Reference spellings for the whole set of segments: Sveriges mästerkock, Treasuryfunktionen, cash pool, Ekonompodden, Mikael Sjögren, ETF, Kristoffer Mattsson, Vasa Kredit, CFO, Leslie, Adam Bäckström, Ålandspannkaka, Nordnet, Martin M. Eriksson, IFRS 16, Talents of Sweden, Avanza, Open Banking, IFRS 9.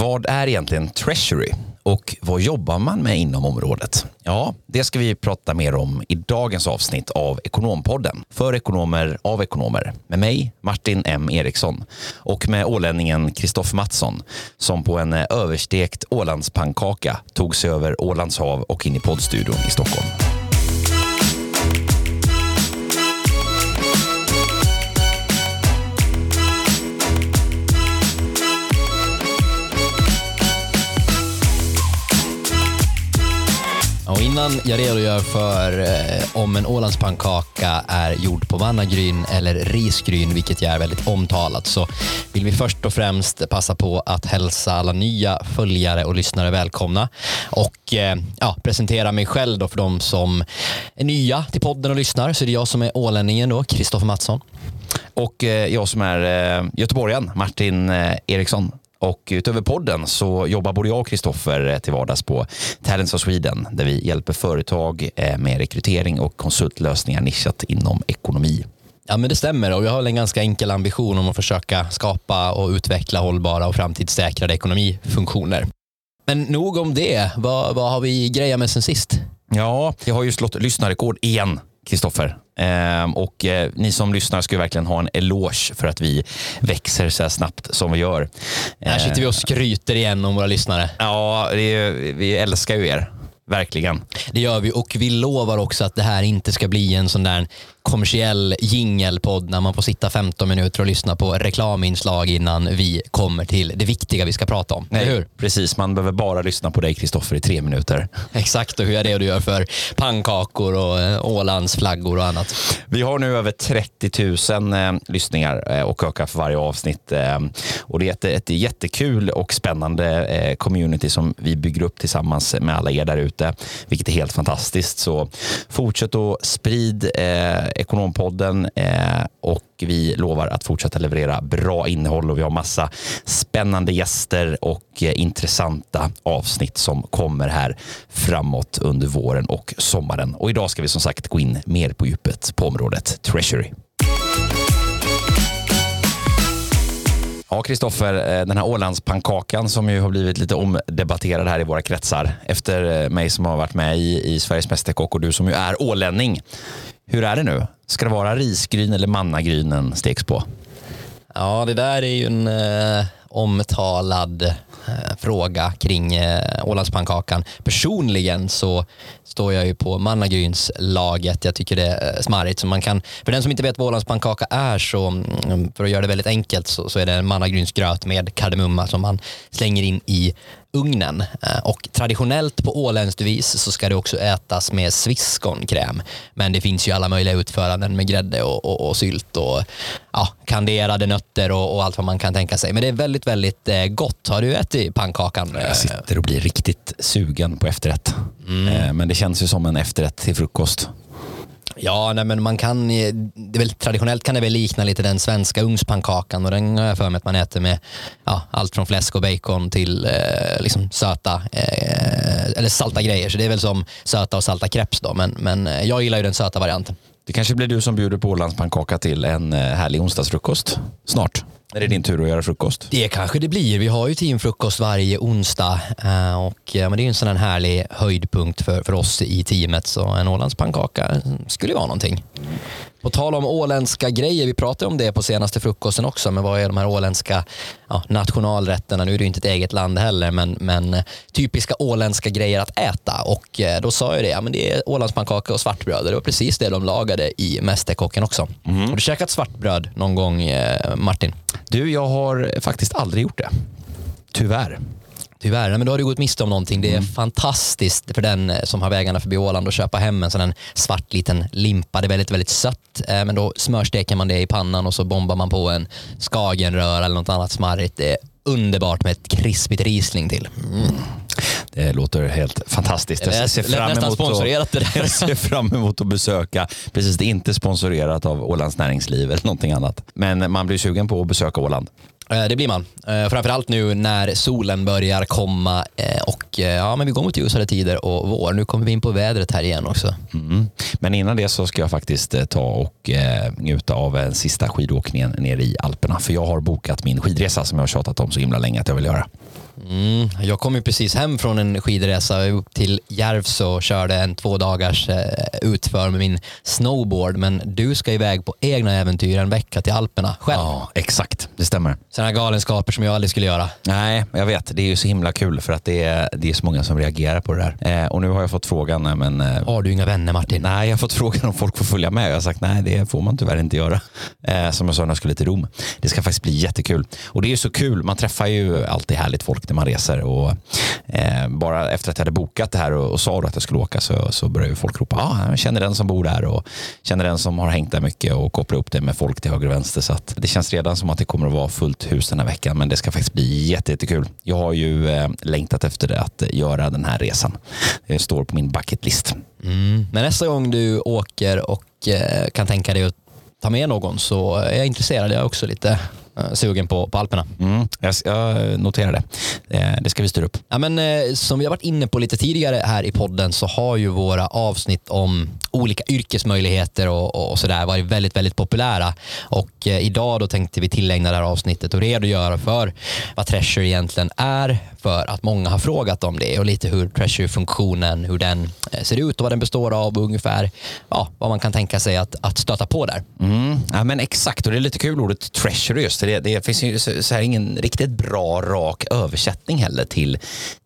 Vad är egentligen treasury och vad jobbar man med inom området? Ja, det ska vi prata mer om i dagens avsnitt av Ekonompodden. För ekonomer, av ekonomer. Med mig, Martin M. Eriksson. Och med ålänningen Kristoffer Mattsson som på en överstekt Ålandspannkaka tog sig över Ålands hav och in i poddstudion i Stockholm. Och innan jag redogör för om en Ålandspannkaka är gjord på mannagryn eller risgryn, vilket är väldigt omtalat, så vill vi först och främst passa på att hälsa alla nya följare och lyssnare välkomna och presentera mig själv då för de som är nya till podden och lyssnar. Så det är jag som är ålänningen då, Kristoffer Mattsson. Och jag som är göteborgaren, Martin Eriksson. Och utöver podden så jobbar både jag och Kristoffer till vardags på Talents of Sweden där vi hjälper företag med rekrytering och konsultlösningar nischat inom ekonomi. Ja, men det stämmer, och jag har en ganska enkel ambition om att försöka skapa och utveckla hållbara och framtidssäkrade ekonomifunktioner. Men nog om det, vad har vi grejat med sen sist? Ja, jag har ju slått lyssnarrekord igen, Kristoffer. Och ni som lyssnar ska verkligen ha en eloge för att vi växer så här snabbt som vi gör. Här sitter vi och skryter igen om våra lyssnare. Ja, vi älskar ju er. Verkligen. Det gör vi, och vi lovar också att det här inte ska bli en sån där kommersiell jingelpodd när man får sitta 15 minuter och lyssna på reklaminslag innan vi kommer till det viktiga vi ska prata om. Nej, eller hur? Precis, man behöver bara lyssna på dig, Kristoffer, i 3 minuter. Exakt, och hur är det du gör för pannkakor och Ålandsflaggor och annat. Vi har nu över 30 000 lyssningar och ökar för varje avsnitt. Och det är ett jättekul och spännande community som vi bygger upp tillsammans med alla er där ute. Vilket är helt fantastiskt. Så fortsätt att sprid Ekonompodden och vi lovar att fortsätta leverera bra innehåll, och vi har massa spännande gäster och intressanta avsnitt som kommer här framåt under våren och sommaren. Och idag ska vi som sagt gå in mer på djupet på området Treasury. Ja, Kristoffer, den här Ålandspannkakan som ju har blivit lite omdebatterad här i våra kretsar efter mig som har varit med i Sveriges mästerkock och du som ju är ålänning. Hur är det nu? Ska det vara risgryn eller mannagrynen steks på? Ja, det där är ju en omtalad fråga kring Ålandspannkakan. Personligen så står jag ju på mannagrynslaget. Jag tycker det är smarrigt. Så man kan, för den som inte vet vad Ålandspannkaka är, så för att göra det väldigt enkelt så är det en mannagrynsgröt med kardemumma som man slänger in i ugnen. Och traditionellt på åländskt vis så ska det också ätas med sviskonkräm. Men det finns ju alla möjliga utföranden med grädde och sylt och kanderade nötter och allt vad man kan tänka sig. Men det är väldigt, väldigt gott. Har du ätit pannkakan? Jag sitter och blir riktigt sugen på efterrätt. Men det känns ju som en efterrätt till frukost. Ja, nej, men man kan, det är väl, traditionellt kan det väl likna lite den svenska ugnspannkakan, och den har jag för mig att man äter med allt från fläsk och bacon till liksom söta eller salta grejer. Så det är väl som söta och salta crepes då, men jag gillar ju den söta varianten. Det kanske blir du som bjuder på Ålandspannkaka till en härlig onsdagsfrukost snart. Är det din tur att göra frukost? Det kanske det blir. Vi har ju teamfrukost varje onsdag. Och men det är ju en sån här härlig höjdpunkt för oss i teamet. Så en Ålandspannkaka skulle vara någonting. På tal om åländska grejer, vi pratade om det på senaste frukosten också. Men vad är de här åländska nationalrätterna? Nu är det ju inte ett eget land heller. Men typiska åländska grejer att äta. Och då sa jag det. Ja, men det är Ålandspannkaka och svartbröd. Det var precis det de lagade i Mästerkocken också. Mm. Har du käkat svartbröd någon gång, Martin? Du, jag har faktiskt aldrig gjort det. Tyvärr, men då har du gått miste om någonting. Det är fantastiskt för den som har vägarna förbi Åland att köpa hem en sån här svart liten limpa. Det är väldigt, väldigt sött. Men då smörsteker man det i pannan och så bombar man på en skagenrör eller något annat smarrigt. Det är underbart med ett krispigt risling till. Mm. Det låter helt fantastiskt. Jag ser fram emot att besöka. Precis, det är inte sponsorerat av Ålands näringsliv eller någonting annat. Men man blir sugen på att besöka Åland. Det blir man. Framförallt nu när solen börjar komma och men vi går mot ljusare tider och vår. Nu kommer vi in på vädret här igen också. Mm. Men innan det så ska jag faktiskt ta och njuta av en sista skidåkningen nere i Alperna. För jag har bokat min skidresa som jag har tjatat om så himla länge att jag vill göra. Jag kom ju precis hem från en skidresa upp till Järvsö och körde en 2 dagars utför med min snowboard. Men du ska iväg på egna äventyr en vecka till Alperna själv. Ja, exakt. Det stämmer. Sådana galenskaper som jag aldrig skulle göra. Nej, jag vet. Det är ju så himla kul för att det är så många som reagerar på det här. Och nu har jag fått frågan. Men, har du inga vänner, Martin? Nej, jag har fått frågan om folk får följa med. Jag har sagt nej, det får man tyvärr inte göra. Som jag sa när jag skulle till Rom. Det ska faktiskt bli jättekul. Och det är ju så kul. Man träffar ju alltid härligt folk när man reser. Och bara efter att jag hade bokat det här och sa att jag skulle åka så började folk ropa. Jag känner den som bor där och känner den som har hängt där mycket och kopplar upp det med folk till höger och vänster. Så att det känns redan som att det kommer att vara fullt hus den här veckan. Men det ska faktiskt bli jättekul. Jag har ju längtat efter det, att göra den här resan. Det står på min bucket list. Men nästa gång du åker och kan tänka dig att ta med någon, så är jag intresserad. Jag är också lite sugen på Alperna. Jag noterar det. Det ska vi styra upp. Ja, men, som vi har varit inne på lite tidigare här i podden, så har ju våra avsnitt om olika yrkesmöjligheter och sådär varit väldigt, väldigt populära. Och idag då tänkte vi tillägna det här avsnittet och redogöra för vad Treasure egentligen är, för att många har frågat om det, och lite hur Treasure-funktionen, hur den ser ut och vad den består av, och ungefär vad man kan tänka sig att stöta på där. Ja, men exakt, och det är lite kul ordet Treasure just. Det finns ju så här ingen riktigt bra rak översättning heller till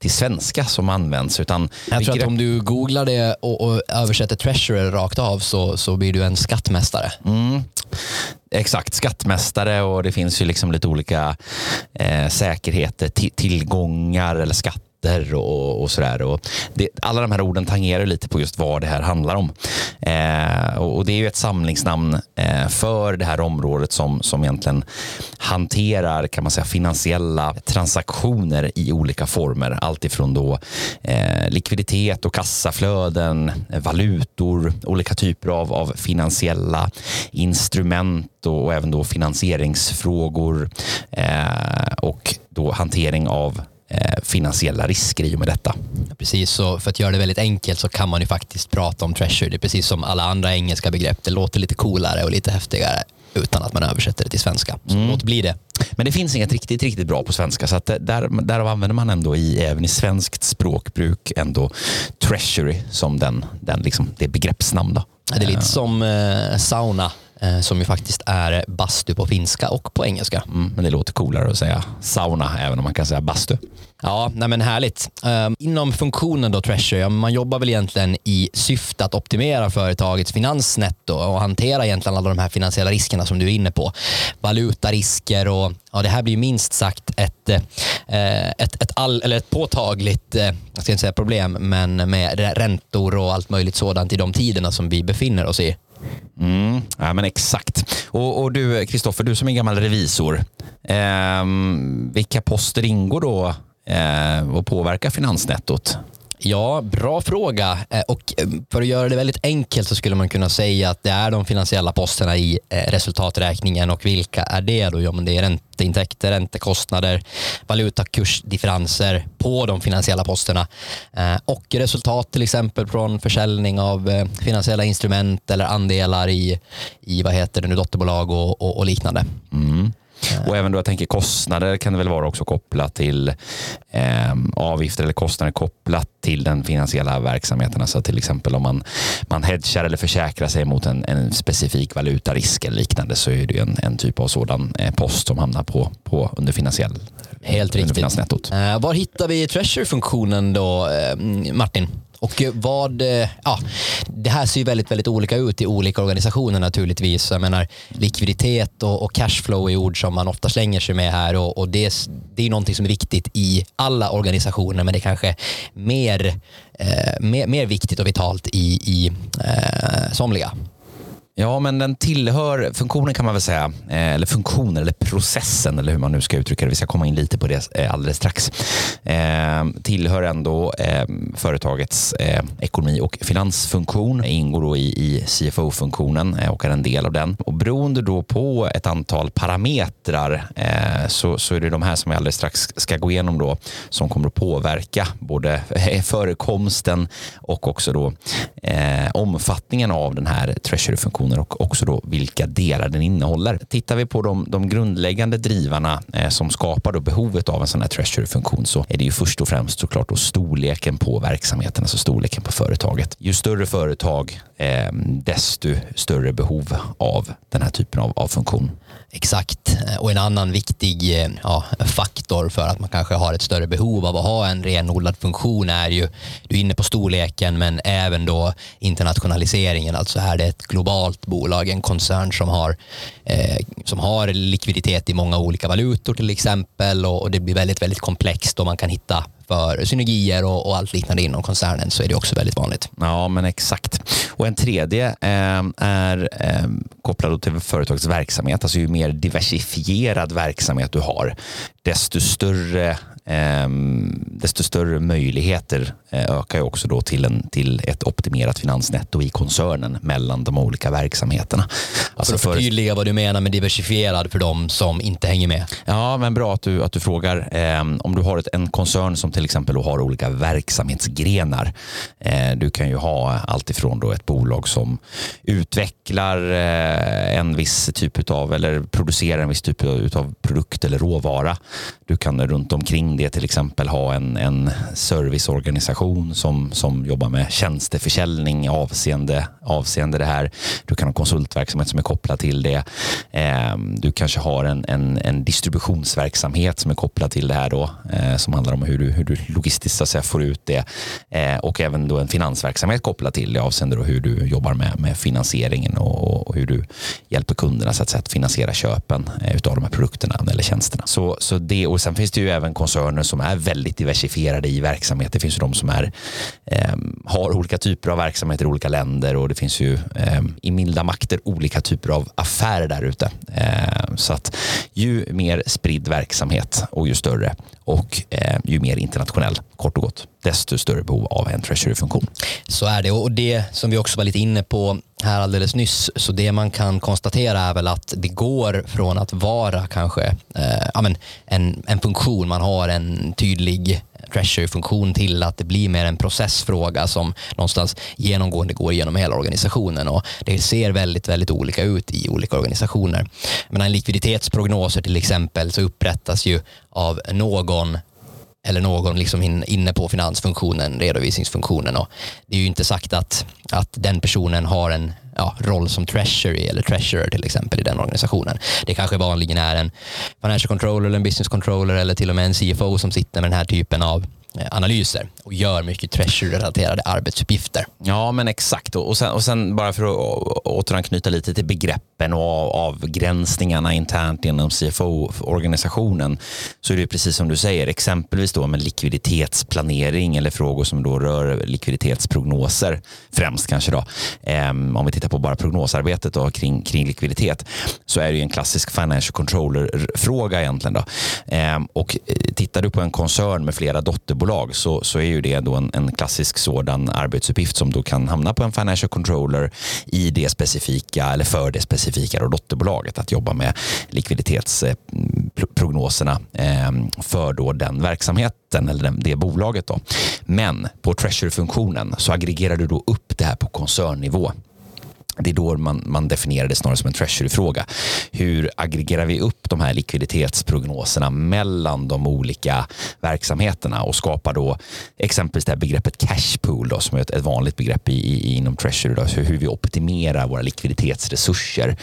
svenska som används, utan jag tror att om du googlar det och översätter treasurer rakt av så blir du en skattmästare. Exakt, skattmästare, och det finns ju liksom lite olika säkerheter, tillgångar eller skatt och sådär, och alla de här orden tangerar lite på just vad det här handlar om, och det är ju ett samlingsnamn för det här området som egentligen hanterar, kan man säga, finansiella transaktioner i olika former, alltifrån då likviditet och kassaflöden, valutor, olika typer av finansiella instrument och även då finansieringsfrågor, och då hantering av finansiella risker i och med detta. Precis, så för att göra det väldigt enkelt så kan man ju faktiskt prata om treasure. Det är precis som alla andra engelska begrepp. Det låter lite coolare och lite häftigare utan att man översätter det till svenska. Så låt bli det. Men det finns inget riktigt, riktigt bra på svenska, så att där använder man ändå även i svenskt språkbruk ändå treasury som den liksom, det är begreppsnamn då. Det är lite som sauna, som ju faktiskt är bastu på finska och på engelska. Men det låter coolare att säga sauna, även om man kan säga bastu. Ja, nej men härligt. Inom funktionen då Treasure, man jobbar väl egentligen i syfte att optimera företagets finansnetto och hantera egentligen alla de här finansiella riskerna som du är inne på. Valutarisker och det här blir minst sagt ett påtagligt, jag ska inte säga problem, men med räntor och allt möjligt sådant i de tiderna som vi befinner oss i. Ja, men exakt. Och du, Kristoffer, du som är gammal revisor, vilka poster ingår då och påverkar finansnettot? Ja, bra fråga. Och för att göra det väldigt enkelt så skulle man kunna säga att det är de finansiella posterna i resultaträkningen. Och vilka är det då? Ja, men det är ränteintäkter, räntekostnader, valutakursdifferenser på de finansiella posterna. Och resultat till exempel från försäljning av finansiella instrument eller andelar i dotterbolag och liknande. Och även då jag tänker kostnader kan det väl vara också kopplat till avgifter eller kostnader kopplat till den finansiella verksamheten. Alltså till exempel om man hedgar eller försäkrar sig mot en specifik valutarisk eller liknande, så är det ju en typ av sådan post som hamnar på under finansiell. Helt riktigt. Var hittar vi Treasure-funktionen då, Martin? Och det här ser ju väldigt, väldigt olika ut i olika organisationer naturligtvis. Jag menar, likviditet och cashflow är ord som man ofta slänger sig med här, och det är någonting som är viktigt i alla organisationer, men det är kanske mer viktigt och vitalt i somliga. Ja, men den tillhör funktionen, kan man väl säga, eller funktionen eller processen, eller hur man nu ska uttrycka det. Vi ska komma in lite på det alldeles strax. Tillhör ändå företagets ekonomi- och finansfunktion, ingår då i CFO-funktionen och är en del av den. Och beroende då på ett antal parametrar så är det de här som vi alldeles strax ska gå igenom då, som kommer att påverka både förekomsten och också då omfattningen av den här treasury-funktionen. transaktioner och också då vilka delar den innehåller. Tittar vi på de grundläggande drivarna som skapar då behovet av en sån här treasury-funktion, så är det ju först och främst såklart då storleken på verksamheten, alltså storleken på företaget. Ju större företag, desto större behov av den här typen av funktion. Exakt. Och en annan viktig faktor för att man kanske har ett större behov av att ha en renodlad funktion är ju, du är inne på storleken, men även då internationaliseringen. Alltså här är det ett globalt bolag, en koncern som har likviditet i många olika valutor till exempel, och det blir väldigt, väldigt komplext och man kan hitta för synergier och allt liknande inom koncernen, så är det också väldigt vanligt. Ja, men exakt. Och en tredje är kopplad till företagets verksamhet. Alltså ju mer diversifierad verksamhet du har, desto större möjligheter ökar ju också då till ett optimerat finansnetto i koncernen mellan de olika verksamheterna. Alltså för att förtydliga vad du menar med diversifierad för de som inte hänger med. Ja, men bra att du frågar. Om du har en koncern som till exempel har olika verksamhetsgrenar. Du kan ju ha allt ifrån då ett bolag som utvecklar en viss typ av, eller producerar en viss typ av produkt eller råvara. Du kan runt omkring det till exempel ha en serviceorganisation som jobbar med tjänsteförsäljning avseende det här. Du kan ha konsultverksamhet som är kopplad till det. Du kanske har en distributionsverksamhet som är kopplad till det här då, som handlar om hur du logistiskt så att säga får ut det, och även då en finansverksamhet kopplad till det avseende då hur du jobbar med finansieringen och hur du hjälper kunderna så att säga att finansiera köpen utav de här produkterna eller tjänsterna. Så det, och sen finns det ju även koncerner som är väldigt diversifierade i verksamhet. Det finns ju de som har olika typer av verksamheter i olika länder, och det finns ju i milda makter olika typer av affärer där ute. Så att ju mer spridd verksamhet och ju större och ju mer internationell, kort och gott, desto större behov av en treasury-funktion. Så är det, och det som vi också var lite inne på här alldeles nyss, så det man kan konstatera är väl att det går från att vara kanske en funktion, man har en tydlig treasury-funktion, till att det blir mer en processfråga som någonstans genomgående går igenom hela organisationen, och det ser väldigt, väldigt olika ut i olika organisationer. Men en likviditetsprognoser till exempel, så upprättas ju av någon liksom inne på finansfunktionen, redovisningsfunktionen, och det är ju inte sagt att den personen har en roll som treasury eller treasurer till exempel i den organisationen. Det kanske vanligen är en financial controller eller en business controller eller till och med en CFO som sitter med den här typen av analyser och gör mycket treasury-relaterade arbetsuppgifter. Ja, men exakt. Och sen bara för att återanknyta lite till begreppen och avgränsningarna internt inom CFO-organisationen, så är det precis som du säger, exempelvis då med likviditetsplanering eller frågor som då rör likviditetsprognoser, främst kanske då. Om vi tittar på bara prognosarbetet då, kring likviditet, så är det ju en klassisk financial controller-fråga egentligen då. Och tittar du på en koncern med flera dotterbolag, så är ju det då en klassisk sådan arbetsuppgift som då kan hamna på en financial controller i det specifika, eller för det specifika dotterbolaget, att jobba med likviditetsprognoserna för då den verksamheten eller det bolaget då. Men på treasury-funktionen så aggregerar du då upp det här på koncernnivå. Det är då man definierar det snarare som en treasury-fråga. Hur aggregerar vi upp de här likviditetsprognoserna mellan de olika verksamheterna och skapar då exempelvis det här begreppet cash pool då, som är ett vanligt begrepp inom treasury då, hur vi optimerar våra likviditetsresurser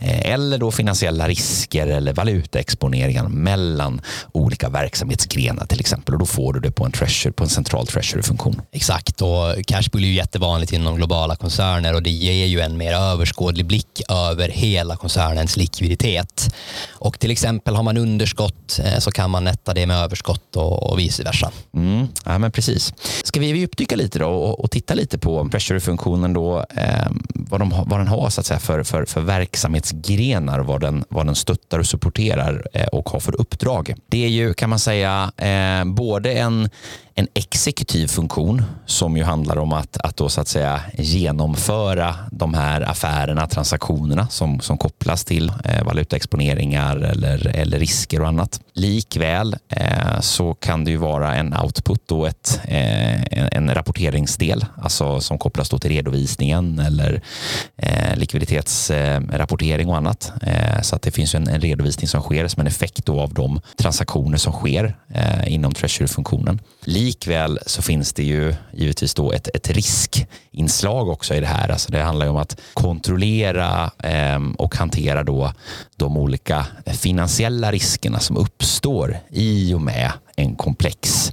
eller då finansiella risker eller valutaexponeringar mellan olika verksamhetsgrenar till exempel, och då får du det på en central treasury-funktion. Exakt, och cash pool är ju jättevanligt inom globala koncerner, och det ger ju en mer överskådlig blick över hela koncernens likviditet. Och till exempel har man underskott, så kan man nätta det med överskott och vice versa. Ja, men precis. Ska vi djupdyka lite då och titta lite på treasury-funktionen då, vad den har så att säga för verksamhetsgrenar, vad den stöttar och supporterar och har för uppdrag. Det är ju, kan man säga, både en exekutiv funktion som ju handlar om att då så att säga genomföra de här affärerna, transaktionerna som kopplas till valutaexponeringar eller risker och annat. Likväl så kan det ju vara en output och en rapporteringsdel, alltså som kopplas då till redovisningen eller likviditetsrapportering och annat. Så att det finns en redovisning som sker som en effekt då av de transaktioner som sker inom treasury-funktionen. Likväl så finns det ju givetvis då ett riskinslag också i det här. Alltså det handlar ju om att kontrollera och hantera då de olika finansiella riskerna som uppstår i och med en komplex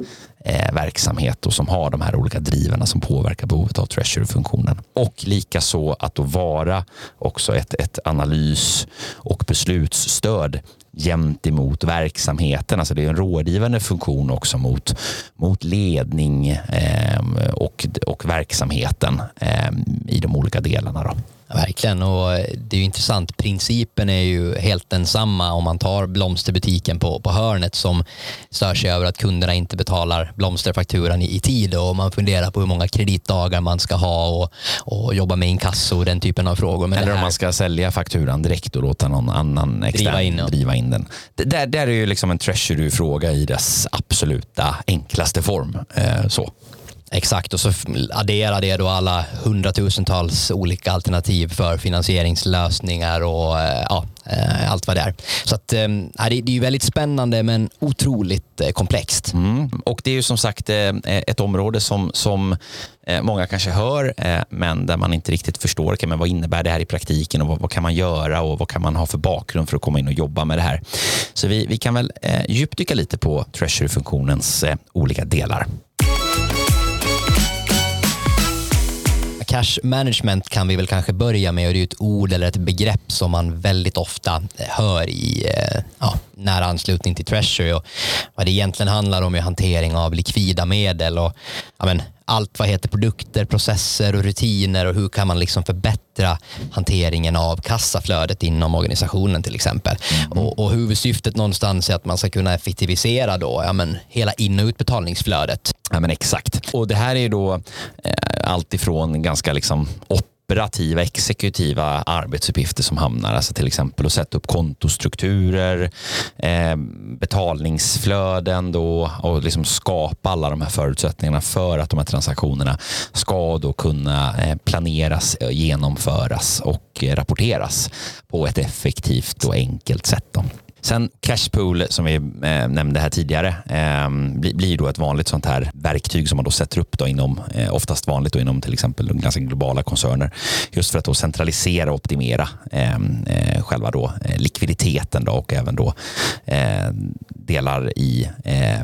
verksamhet och som har de här olika drivarna som påverkar behovet av treasury-funktionen. Och lika så att då vara också ett analys- och beslutsstöd jämt emot verksamheten. Alltså det är en rådgivande funktion också mot ledning och verksamheten i de olika delarna då. Verkligen, och det är ju intressant. Principen är ju helt densamma om man tar blomsterbutiken på hörnet som stör sig över att kunderna inte betalar blomsterfakturan i tid, och man funderar på hur många kreditdagar man ska ha och jobba med inkasso och den typen av frågor. Men eller om man ska sälja fakturan direkt och låta någon annan extern driva in den. Där är ju liksom en treasury-fråga i dess absoluta enklaste form. Så. Exakt, och så addera det då alla hundratusentals olika alternativ för finansieringslösningar och ja, allt vad det är. Så att, det är ju väldigt spännande men otroligt komplext. Och det är ju som sagt ett område som många kanske hör men där man inte riktigt förstår men vad innebär det här i praktiken och vad kan man göra och vad kan man ha för bakgrund för att komma in och jobba med det här. Så vi kan väl djupdyka lite på treasury-funktionens olika delar. Cash management kan vi väl kanske börja med, och det är ett ord eller ett begrepp som man väldigt ofta hör i nära anslutning till treasury, och vad det egentligen handlar om är hantering av likvida medel och allt vad heter produkter, processer och rutiner, och hur kan man liksom förbättra hanteringen av kassaflödet inom organisationen till exempel. Och huvudsyftet någonstans är att man ska kunna effektivisera då, hela in- och utbetalningsflödet. Ja, men exakt. Och det här är då allt ifrån ganska liksom operativa, exekutiva arbetsuppgifter som hamnar, alltså till exempel att sätta upp kontostrukturer, betalningsflöden då, och liksom skapa alla de här förutsättningarna för att de här transaktionerna ska då kunna planeras, genomföras och rapporteras på ett effektivt och enkelt sätt då. Sen cashpool som vi nämnde här tidigare blir då ett vanligt sånt här verktyg som man då sätter upp då inom, oftast vanligt då inom till exempel ganska globala koncerner, just för att då centralisera och optimera själva då likviditeten då, och även då delar i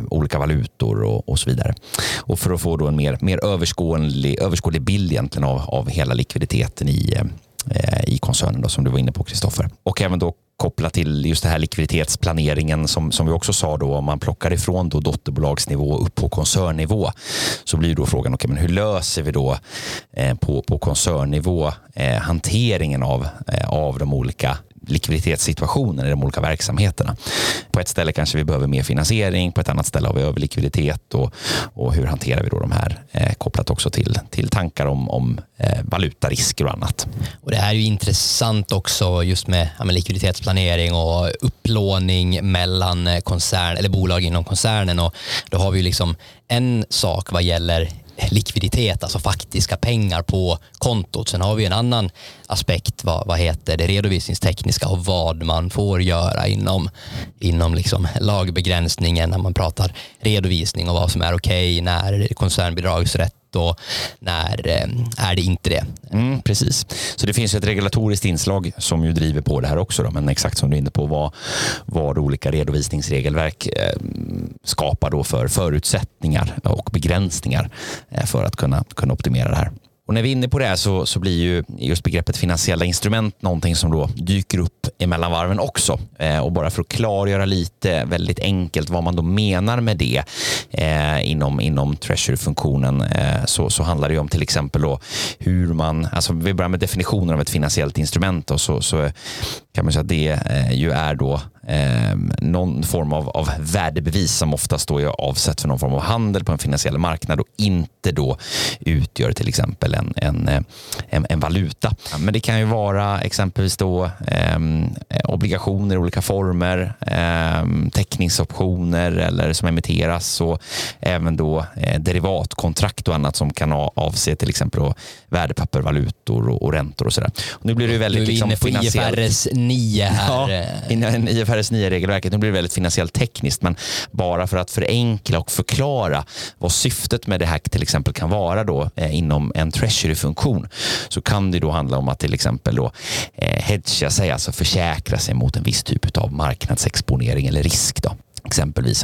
olika valutor och så vidare. Och för att få då en mer överskådlig bild egentligen av hela likviditeten i koncernen då, som du var inne på Kristoffer. Och även då koppla till just det här likviditetsplaneringen som vi också sa då, om man plockar ifrån då dotterbolagsnivå upp på koncernnivå, så blir då frågan men hur löser vi då på koncernnivå hanteringen av de olika likviditetssituationen i de olika verksamheterna. På ett ställe kanske vi behöver mer finansiering, på ett annat ställe har vi överlikviditet och hur hanterar vi då de här kopplat också till tankar om valutarisker och annat. Och det här är ju intressant också just med likviditetsplanering och upplåning mellan koncern eller bolag inom koncernen, och då har vi ju liksom en sak vad gäller likviditet, alltså faktiska pengar på kontot. Sen har vi en annan aspekt, det redovisningstekniska och vad man får göra inom liksom lagbegränsningen när man pratar redovisning och vad som är okej, när är koncernbidragsrätt och när är det inte det. Precis. Så det finns ju ett regulatoriskt inslag som ju driver på det här också då, men exakt som du är inne på vad olika redovisningsregelverk skapar då för förutsättningar och begränsningar för att kunna optimera det här. Och när vi är inne på det här så blir ju just begreppet finansiella instrument någonting som då dyker upp emellan varven också. Och bara för att klargöra lite väldigt enkelt vad man då menar med det inom treasury-funktionen så handlar det ju om till exempel då hur man, alltså vi börjar med definitionen av ett finansiellt instrument, och så kan man säga att det ju är då någon form av värdebevis som oftast då är avsett för någon form av handel på en finansiell marknad och inte då utgör till exempel en valuta. Men det kan ju vara exempelvis då obligationer i olika former, teckningsoptioner eller som emitteras, och även då derivatkontrakt och annat som kan avse till exempel då värdepapper, valutor och räntor och sådär. Och nu blir det ju väldigt finansiellt. IFRS 9 här. Ja, IFRS 9-regelverket. Nu blir det väldigt finansiellt tekniskt, men bara för att förenkla och förklara vad syftet med det här till exempel kan vara då inom en treasury-funktion, så kan det då handla om att till exempel då hedga sig, alltså försäkra sig mot en viss typ av marknadsexponering eller risk då. Exempelvis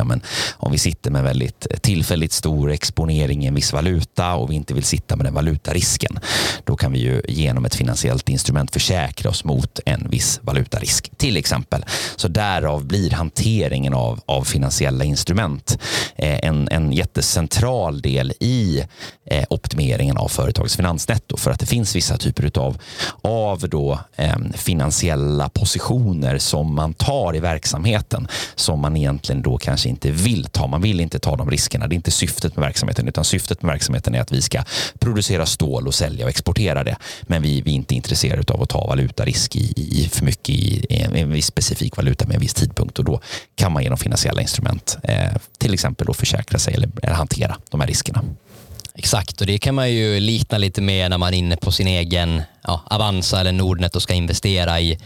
om vi sitter med väldigt tillfälligt stor exponering i en viss valuta och vi inte vill sitta med den valutarisken, då kan vi ju genom ett finansiellt instrument försäkra oss mot en viss valutarisk till exempel. Så därav blir hanteringen av finansiella instrument en jättecentral del i optimeringen av företagets finansnetto, för att det finns vissa typer av då finansiella positioner som man tar i verksamheten som man egentligen då kanske inte vill ta. Man vill inte ta de riskerna. Det är inte syftet med verksamheten, utan syftet med verksamheten är att vi ska producera stål och sälja och exportera det. Men vi är inte intresserade av att ta valutarisk i för mycket i en viss specifik valuta med en viss tidpunkt, och då kan man genom finansiella instrument till exempel då försäkra sig eller hantera de här riskerna. Exakt, och det kan man ju likna lite med när man är inne på sin egen Avanza eller Nordnet och ska investera i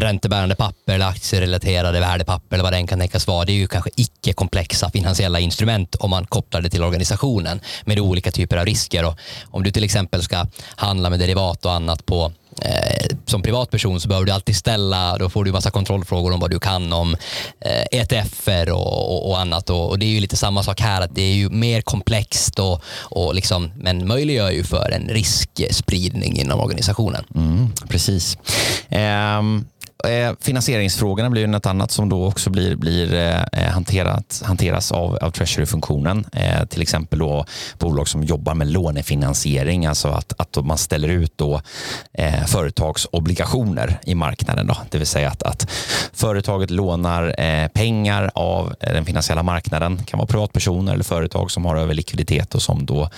räntebärande papper eller aktierelaterade värdepapper eller vad den kan tänkas vara. Det är ju kanske icke-komplexa finansiella instrument om man kopplar det till organisationen med olika typer av risker. Och om du till exempel ska handla med derivat och annat på som privatperson, så behöver du alltid ställa, då får du massa kontrollfrågor om vad du kan om ETF:er och annat, och det är ju lite samma sak här, att det är ju mer komplext och liksom, men möjliggör ju för en riskspridning inom organisationen. Mm, precis. Finansieringsfrågorna blir ju något annat som då också blir hanteras av treasury-funktionen. Till exempel då bolag som jobbar med lånefinansiering, alltså att man ställer ut då företagsobligationer i marknaden då. Det vill säga att företaget lånar pengar av den finansiella marknaden. Det kan vara privatpersoner eller företag som har överlikviditet och som då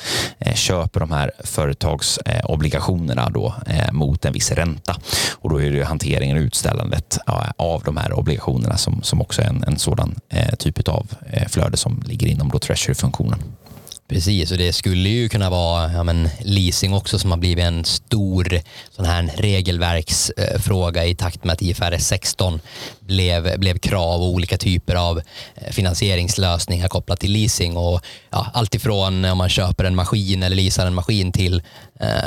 köper de här företagsobligationerna då mot en viss ränta. Och då är det hanteringen utställd av de här obligationerna som också är en sådan typ av flöde som ligger inom då treasury-funktionen. Precis, och det skulle ju kunna vara leasing också, som har blivit en stor sån här regelverksfråga i takt med att IFRS 16 blev krav och olika typer av finansieringslösningar kopplat till leasing, och allt ifrån om man köper en maskin eller leasar en maskin till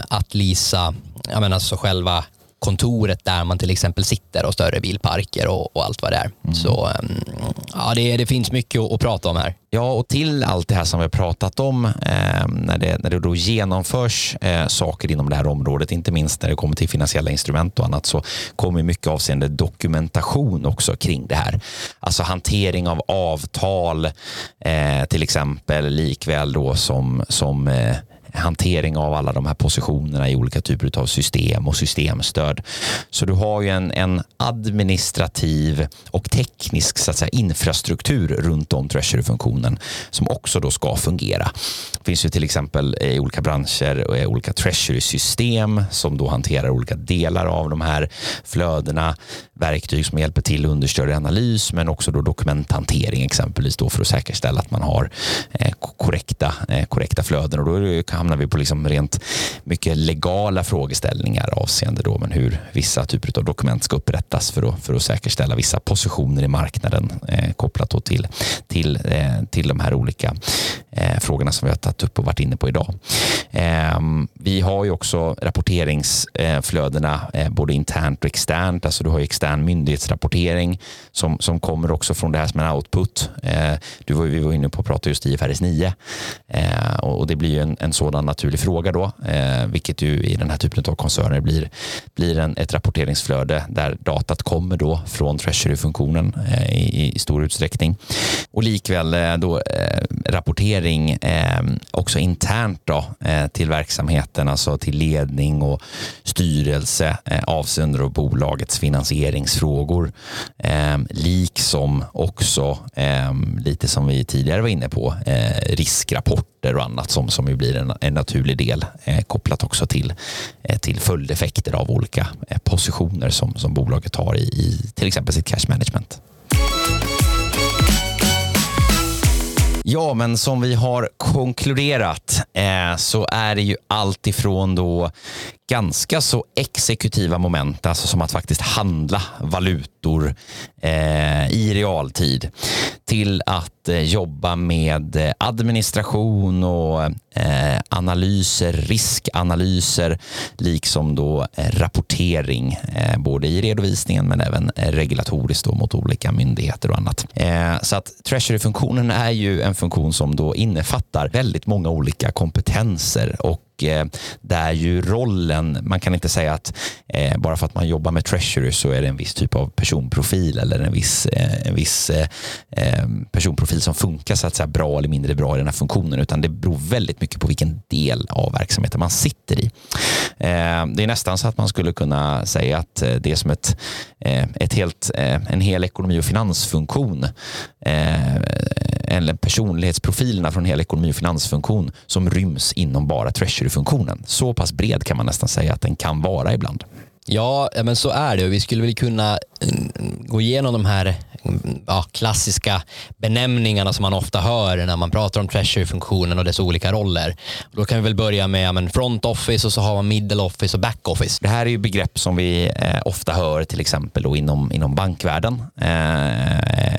att leasa alltså själva kontoret där man till exempel sitter, och större bilparker och allt vad det är. Mm. Så det finns mycket att prata om här. Ja, och till allt det här som vi har pratat om när det då genomförs saker inom det här området, inte minst när det kommer till finansiella instrument och annat, så kommer mycket avseende dokumentation också kring det här. Alltså hantering av avtal till exempel, likväl då som hantering av alla de här positionerna i olika typer av system och systemstöd. Så du har ju en administrativ och teknisk, så att säga, infrastruktur runt om treasury-funktionen som också då ska fungera. Det finns ju till exempel i olika branscher och olika treasury-system som då hanterar olika delar av de här flödena, verktyg som hjälper till att understödja analys, men också då dokumenthantering exempelvis då, för att säkerställa att man har korrekta flöden, och då är det ju hamnar vi på liksom rent mycket legala frågeställningar avseende då, men hur vissa typer av dokument ska upprättas för att säkerställa vissa positioner i marknaden kopplat då till de här olika frågorna som vi har tagit upp och varit inne på idag. Vi har ju också rapporteringsflödena både internt och externt. Alltså du har ju extern myndighetsrapportering som kommer också från det här som en output. Vi var inne på att prata just IFRS 9 och det blir ju en sådan naturlig fråga då, vilket ju i den här typen av koncerner blir ett rapporteringsflöde där datat kommer då från treasury-funktionen i stor utsträckning. Och likväl då rapportering också internt då, till verksamheten, alltså till ledning och styrelse avseende och bolagets finansieringsfrågor, liksom också lite som vi tidigare var inne på, riskrapporter och annat som ju blir en naturlig del, kopplat också till följdeffekter av olika positioner som bolaget har i till exempel sitt cash management. Ja, men som vi har konkluderat så är det ju allt ifrån då ganska så exekutiva moment, alltså som att faktiskt handla valutor i realtid, till att jobba med administration och analyser, riskanalyser, liksom då rapportering, både i redovisningen men även regulatoriskt då mot olika myndigheter och annat. Så att treasury-funktionen är ju en funktion som då innefattar väldigt många olika kompetenser, och där ju rollen, man kan inte säga att bara för att man jobbar med treasury så är det en viss typ av personprofil eller en viss personprofil som funkar så att säga bra eller mindre bra i den här funktionen, utan det beror väldigt mycket på vilken del av verksamheten man sitter i. Det är nästan så att man skulle kunna säga att det är som en hel ekonomi- och finansfunktion, eller personlighetsprofilerna från hela ekonomi- och finansfunktion som ryms inom bara treasury-funktionen. Så pass bred kan man nästan säga att den kan vara ibland. Ja, men så är det. Vi skulle väl kunna gå igenom de här klassiska benämningarna som man ofta hör när man pratar om treasury-funktionen och dess olika roller. Då kan vi väl börja med front office, och så har man middle office och back office. Det här är ju begrepp som vi ofta hör till exempel då inom bankvärlden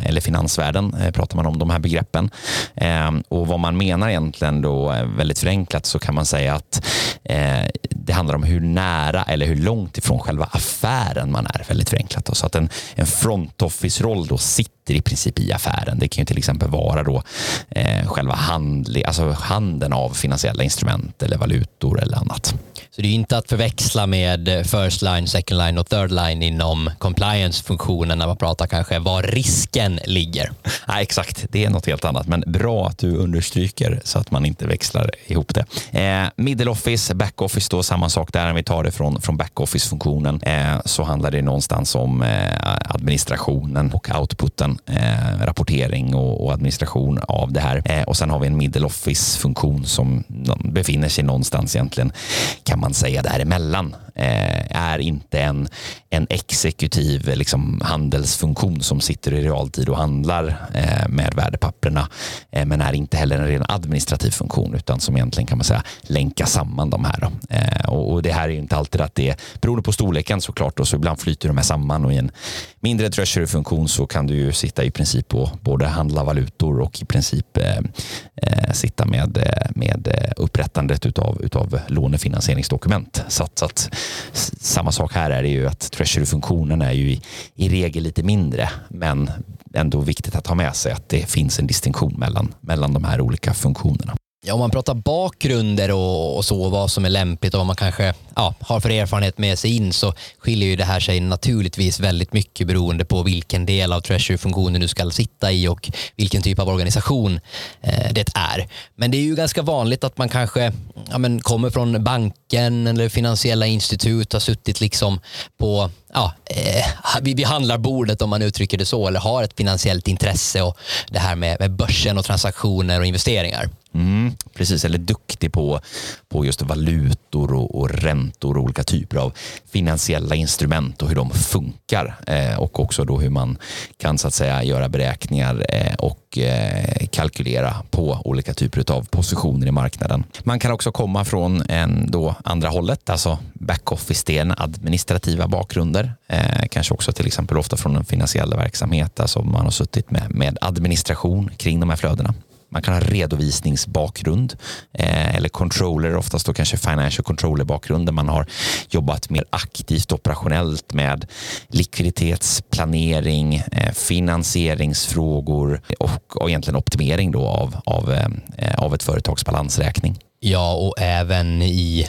eller finansvärlden pratar man om de här begreppen. Och vad man menar egentligen då, väldigt förenklat, så kan man säga att det handlar om hur nära eller hur långt ifrån själva affären man är, väldigt förenklat då. Så att en front office-roll då sitter i princip i affären. Det kan ju till exempel vara då själva handeln av finansiella instrument eller valutor eller annat. Så det är inte att förväxla med first line, second line och third line inom compliance-funktionen när man pratar kanske var risken ligger. Nej, exakt. Det är något helt annat, men bra att du understryker så att man inte växlar ihop det. Middle office, back office då, samma sak där. När vi tar det från back office-funktionen så handlar det någonstans om administrationen och outputen, rapportering och administration av det här. Och sen har vi en middle office-funktion som befinner sig någonstans egentligen, kan man säga, däremellan. Är inte en exekutiv liksom handelsfunktion som sitter i realtid och handlar med värdepapperna, men är inte heller en ren administrativ funktion, utan som egentligen kan man säga länka samman de här. Då. Och det här är ju inte alltid att det beror på storleken såklart, och så ibland flyter de här samman, och i en mindre treasury-funktion så kan du ju sitta i princip och både handla valutor och i princip sitta med upprättandet utav lånefinansieringsdokument. Så att samma sak här är det ju att treasury-funktionen är ju i regel lite mindre, men ändå viktigt att ha med sig att det finns en distinktion mellan de här olika funktionerna. Ja, om man pratar bakgrunder och så, vad som är lämpligt och vad man kanske har för erfarenhet med sig in, så skiljer ju det här sig naturligtvis väldigt mycket beroende på vilken del av treasury-funktionen du ska sitta i och vilken typ av organisation det är. Men det är ju ganska vanligt att man kanske kommer från banken eller finansiella institut, har suttit liksom på vi handlar bordet, om man uttrycker det så, eller har ett finansiellt intresse, och det här med börsen och transaktioner och investeringar. Mm, precis, eller duktig på just valutor och räntor och olika typer av finansiella instrument och hur de funkar, och också då hur man kan så att säga göra beräkningar och kalkylera på olika typer av positioner i marknaden. Man kan också komma från andra hållet, alltså back-office-delen, administrativa bakgrunder, kanske också till exempel ofta från en finansiell verksamhet, alltså man har suttit med administration kring de här flödena. Man kan ha redovisningsbakgrund eller controller, oftast då kanske financial controller-bakgrund, där man har jobbat mer aktivt operationellt med likviditetsplanering, finansieringsfrågor och egentligen optimering då av ett företags balansräkning. Ja, och även i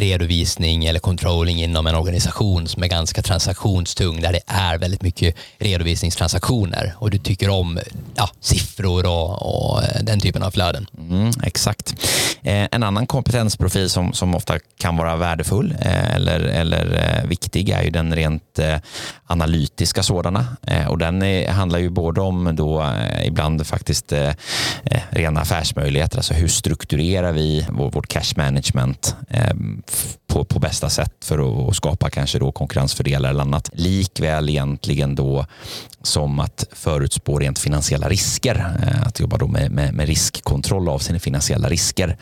redovisning eller controlling inom en organisation som är ganska transaktionstung, där det är väldigt mycket redovisningstransaktioner, och du tycker om siffror och den typen av flöden. Mm, exakt. En annan kompetensprofil som ofta kan vara värdefull eller viktig är ju den rent analytiska sådana, och den handlar ju både om då ibland faktiskt rena affärsmöjligheter, alltså hur strukturerar vi vårt cash management på bästa sätt för att skapa kanske då konkurrensfördelar eller annat, likväl egentligen då som att förutspå rent finansiella risker, att jobba då med riskkontroll av sina finansiella risker.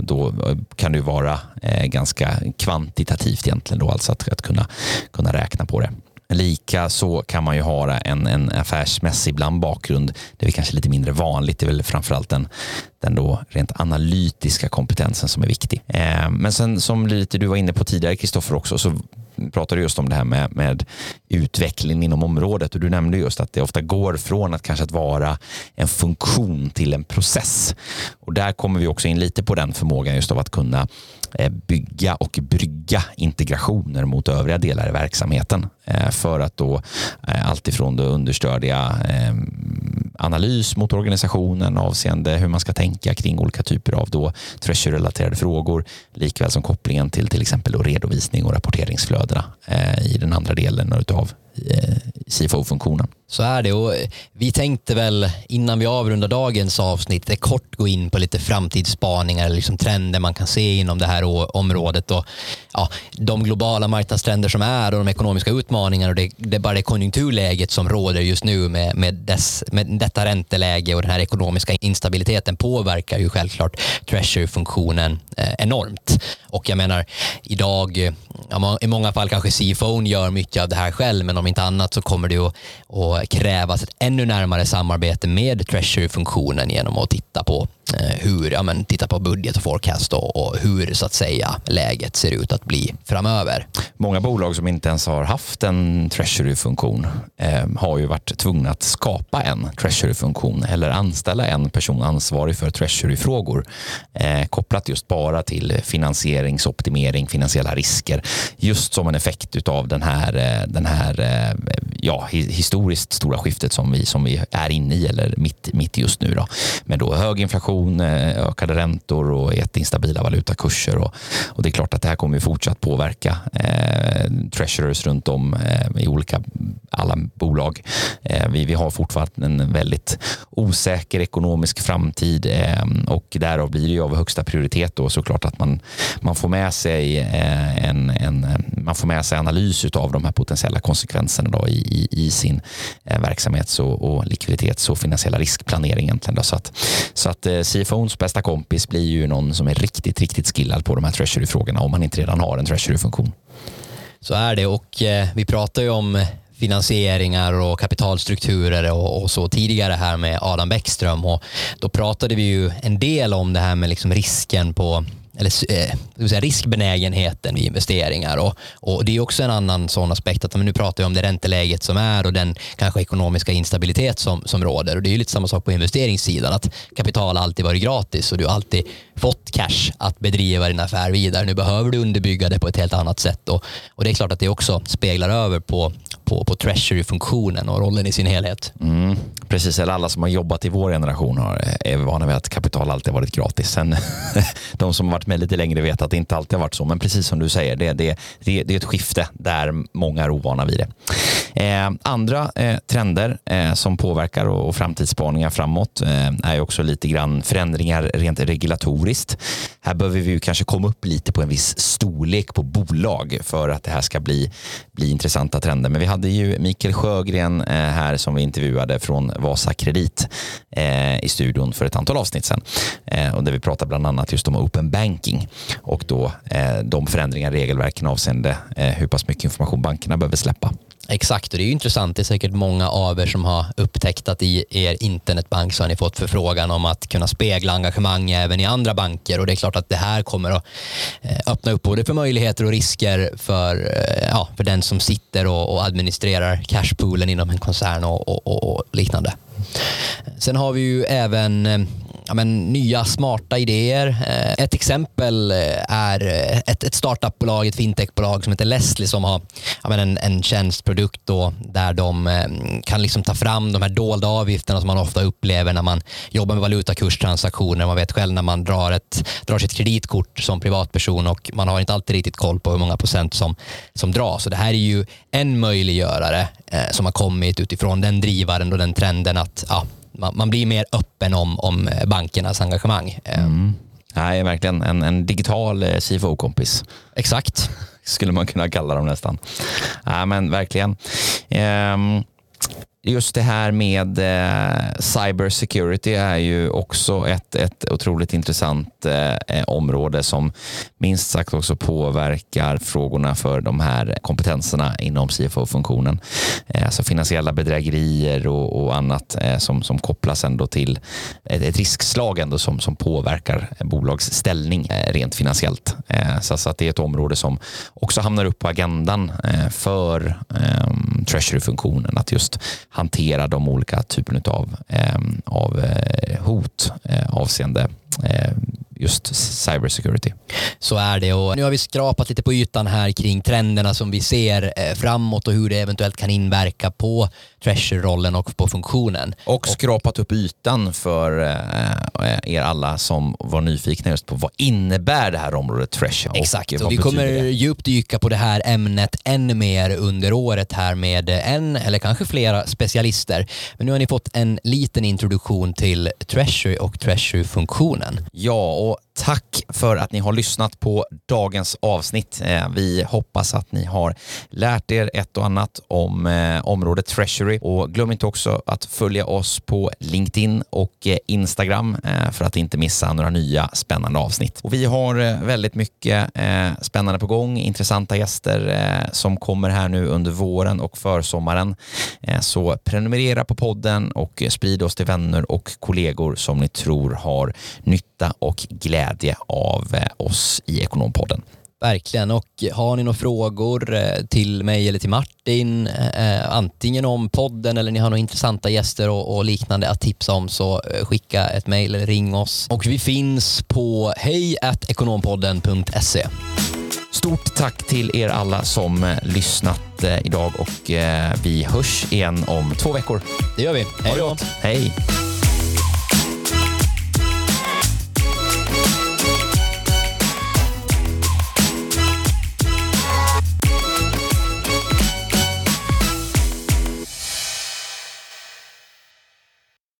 Då kan det vara ganska kvantitativt egentligen då, alltså att kunna räkna på det. Lika så kan man ju ha en affärsmässig bland bakgrund, det är kanske lite mindre vanligt, det är väl framförallt den då rent analytiska kompetensen som är viktig. Men sen som lite du var inne på tidigare, Kristoffer, också, så pratar du just om det här med utveckling inom området, och du nämnde just att det ofta går från att kanske att vara en funktion till en process, och där kommer vi också in lite på den förmågan just av att kunna bygga och brygga integrationer mot övriga delar i verksamheten, för att då alltifrån då understödja analys mot organisationen avseende hur man ska tänka kring olika typer av då treasury-relaterade frågor, likväl som kopplingen till exempel då redovisning och rapporteringsflödena i den andra delen utav CFO-funktionen. Så är det, och vi tänkte väl innan vi avrundar dagens avsnitt kort gå in på lite framtidsspaningar, liksom trender man kan se inom det här området, och de globala marknadstrender som är och de ekonomiska utmaningarna, och det är bara det konjunkturläget som råder just nu med detta ränteläge och den här ekonomiska instabiliteten påverkar ju självklart treasury-funktionen enormt. Och jag menar idag, i många fall kanske CFO:n gör mycket av det här själv, men om inte annat så kommer det att krävas ett ännu närmare samarbete med treasury-funktionen genom att titta på hur, titta på budget och forecast och hur så att säga läget ser ut att bli framöver. Många bolag som inte ens har haft en treasury-funktion har ju varit tvungna att skapa en treasury-funktion eller anställa en person ansvarig för treasury-frågor kopplat just bara till finansieringsoptimering, finansiella risker, just som en effekt utav den här historiskt stora skiftet som vi är inne i eller mitt just nu då. Men då hög inflation, ökade räntor och jätteinstabila valutakurser, och det är klart att det här kommer ju fortsatt påverka treasurers runt om i olika alla bolag. Vi har fortfarande en väldigt osäker ekonomisk framtid, och därav blir det ju av högsta prioritet då såklart att man får med sig man får med sig analys utav de här potentiella konsekvenserna då i sin verksamhets och likviditets och finansiella riskplanering egentligen då, så att CFO:ns bästa kompis blir ju någon som är riktigt, riktigt skillad på de här treasury-frågorna om man inte redan har en treasury-funktion. Så är det, och vi pratar ju om finansieringar och kapitalstrukturer och så tidigare här med Adam Bäckström, och då pratade vi ju en del om det här med liksom risken på eller riskbenägenheten vid investeringar, och det är också en annan sån aspekt att nu pratar vi om det ränteläget som är och den kanske ekonomiska instabilitet som råder, och det är ju lite samma sak på investeringssidan, att kapital alltid varit gratis och du har alltid fått cash att bedriva din affär vidare. Nu behöver du underbygga det på ett helt annat sätt, och det är klart att det också speglar över på treasury-funktionen och rollen i sin helhet. Mm, precis, eller alla som har jobbat i vår generation är vana vid att kapital alltid varit gratis. Sen de som har varit med lite längre vet att det inte alltid har varit så, men precis som du säger, det är ett skifte där många är ovana vid det. Andra trender som påverkar och framtidsspaningar framåt är också lite grann förändringar rent regulatoriskt. Här behöver vi ju kanske komma upp lite på en viss storlek på bolag för att det här ska bli intressanta trender. Men vi hade ju Mikael Sjögren här som vi intervjuade från Vasa Kredit i studion för ett antal avsnitt sedan, och där vi pratade bland annat just om Open Banking och då de förändringar regelverken avseende hur pass mycket information bankerna behöver släppa. Exakt, och det är ju intressant. Det är säkert många av er som har upptäckt att i er internetbank så har ni fått förfrågan om att kunna spegla engagemang även i andra banker, och det är klart att det här kommer att öppna upp både för möjligheter och risker för den som sitter och administrerar cashpoolen inom en koncern och liknande. Sen har vi ju även ja, men, nya smarta idéer. Ett exempel är ett startupbolag, ett fintechbolag som heter Leslie, som har en tjänstprodukt då, där de kan liksom ta fram de här dolda avgifterna som man ofta upplever när man jobbar med valutakurstransaktioner. Man vet själv när man drar sitt kreditkort som privatperson och man har inte alltid riktigt koll på hur många procent som dras. Så det här är ju en möjliggörare som har kommit utifrån den drivaren och den trenden att man blir mer öppen om bankernas engagemang. Nej, verkligen. En digital CFO-kompis. Exakt. Skulle man kunna kalla dem nästan. Nej, men verkligen. Just det här med cybersecurity är ju också ett otroligt intressant område som minst sagt också påverkar frågorna för de här kompetenserna inom CFO-funktionen. Alltså finansiella bedrägerier och annat som kopplas ändå till ett riskslag ändå som påverkar bolags ställning rent finansiellt. Så att det är ett område som också hamnar upp på agendan för treasury-funktionen att just hantera de olika typerna av hot avseende just cybersecurity. Så är det, och nu har vi skrapat lite på ytan här kring trenderna som vi ser framåt och hur det eventuellt kan inverka på treasury-rollen och på funktionen. Och skrapat upp ytan för er alla som var nyfikna just på vad innebär det här området treasury. Exakt, och vi kommer djupt dyka på det här ämnet än mer under året här med en eller kanske flera specialister. Men nu har ni fått en liten introduktion till treasury och treasury-funktionen. Ja, och tack för att ni har lyssnat på dagens avsnitt. Vi hoppas att ni har lärt er ett och annat om området treasury. Och glöm inte också att följa oss på LinkedIn och Instagram för att inte missa några nya spännande avsnitt. Och vi har väldigt mycket spännande på gång. Intressanta gäster som kommer här nu under våren och försommaren. Så prenumerera på podden och sprid oss till vänner och kollegor som ni tror har nytta och glädje av oss i Ekonompodden. Verkligen, och har ni några frågor till mig eller till Martin antingen om podden eller ni har några intressanta gäster och liknande att tipsa om, så skicka ett mejl eller ring oss. Och vi finns på hej@ekonompodden.se. Stort tack till er alla som lyssnat idag och vi hörs igen om 2 veckor. Det gör vi. Hej då. Hej.